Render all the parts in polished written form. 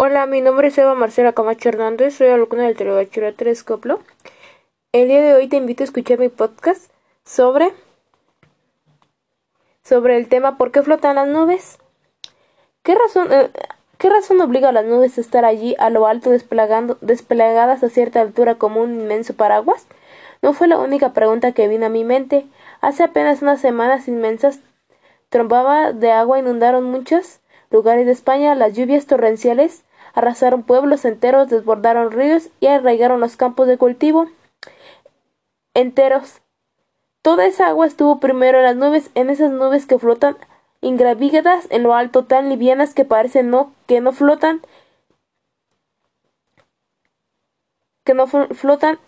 Hola, mi nombre es Eva Marcela Camacho Hernández, soy alumna del telebachillerato Terescoplo. El día de hoy te invito a escuchar mi podcast sobre el tema ¿por qué flotan las nubes? ¿Qué razón obliga a las nubes a estar allí a lo alto desplegadas a cierta altura como un inmenso paraguas? No fue la única pregunta que vino a mi mente. Hace apenas unas semanas inmensas trombas de agua inundaron muchos lugares de España. Las lluvias torrenciales arrasaron pueblos enteros, desbordaron ríos y arraigaron los campos de cultivo enteros. Toda esa agua estuvo primero en las nubes, en esas nubes que flotan ingravígadas en lo alto, tan livianas que parecen que no flotan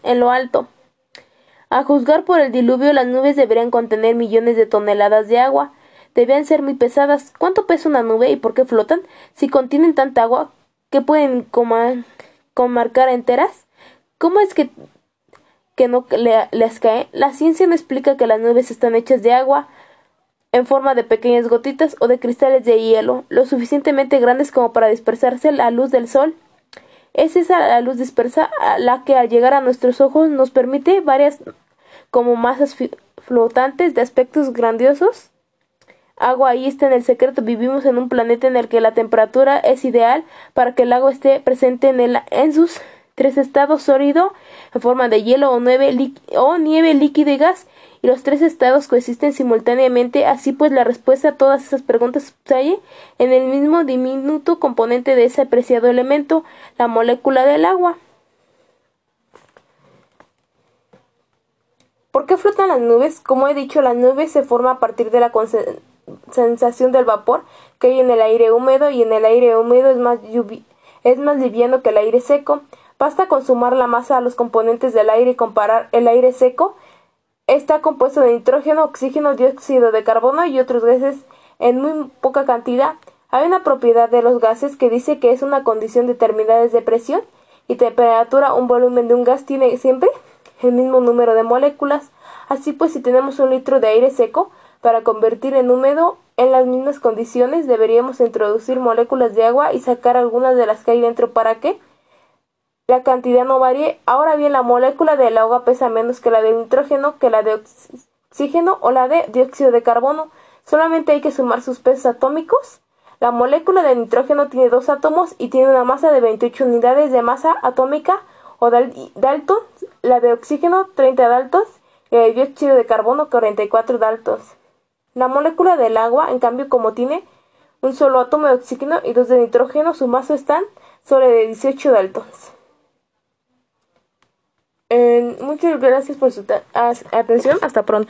en lo alto. A juzgar por el diluvio, las nubes deberían contener millones de toneladas de agua. Debían ser muy pesadas. ¿Cuánto pesa una nube y por qué flotan? Si contienen tanta agua, ¿qué pueden comarcar enteras? ¿Cómo es que no les cae? La ciencia no explica que las nubes están hechas de agua en forma de pequeñas gotitas o de cristales de hielo, lo suficientemente grandes como para dispersarse la luz del sol. Es esa la luz dispersa a la que al llegar a nuestros ojos nos permite varias como masas flotantes de aspectos grandiosos. Agua, ahí está en el secreto. Vivimos en un planeta en el que la temperatura es ideal para que el agua esté presente en sus tres estados: sólido, en forma de hielo o nieve, líquido y gas, y los tres estados coexisten simultáneamente. Así pues, la respuesta a todas esas preguntas se halla en el mismo diminuto componente de ese preciado elemento, la molécula del agua. ¿Por qué flotan las nubes? Como he dicho, las nubes se forman a partir de la sensación del vapor que hay en el aire húmedo, y en el aire húmedo es más liviano que el aire seco. Basta con sumar la masa a los componentes del aire y comparar. El aire seco está compuesto de nitrógeno, oxígeno, dióxido de carbono y otros gases en muy poca cantidad. Hay una propiedad de los gases que dice que es una condición determinada de presión y temperatura. Un volumen de un gas tiene siempre el mismo número de moléculas. Así pues, si tenemos un litro de aire seco para convertir en húmedo, en las mismas condiciones deberíamos introducir moléculas de agua y sacar algunas de las que hay dentro para que la cantidad no varíe. Ahora bien, la molécula del agua pesa menos que la de nitrógeno, que la de oxígeno o la de dióxido de carbono. Solamente hay que sumar sus pesos atómicos. La molécula de nitrógeno tiene 2 átomos y tiene una masa de 28 unidades de masa atómica o daltons. La de oxígeno, 30 daltons, y la de dióxido de carbono, 44 daltons. La molécula del agua, en cambio, como tiene un solo átomo de oxígeno y 2 de nitrógeno, su masa está sobre 18 daltons. Muchas gracias por su atención. Hasta pronto.